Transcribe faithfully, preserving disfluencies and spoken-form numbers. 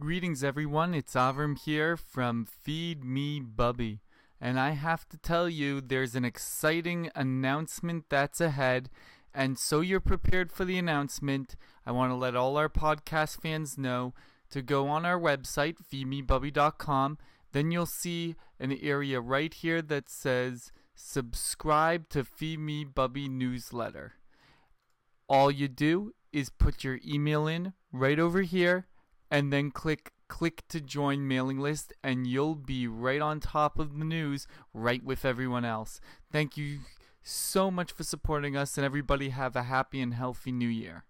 Greetings everyone, it's Avram here from Feed Me Bubby, and I have to tell you there's an exciting announcement that's ahead, and so you're prepared for the announcement, I want to let all our podcast fans know to go on our website, feed me bubby dot com, then you'll see an area right here that says subscribe to Feed Me Bubby newsletter. All you do is put your email in right over here, and then click click to join mailing list, and you'll be right on top of the news, right with everyone else. Thank you so much for supporting us, and everybody have a happy and healthy new year.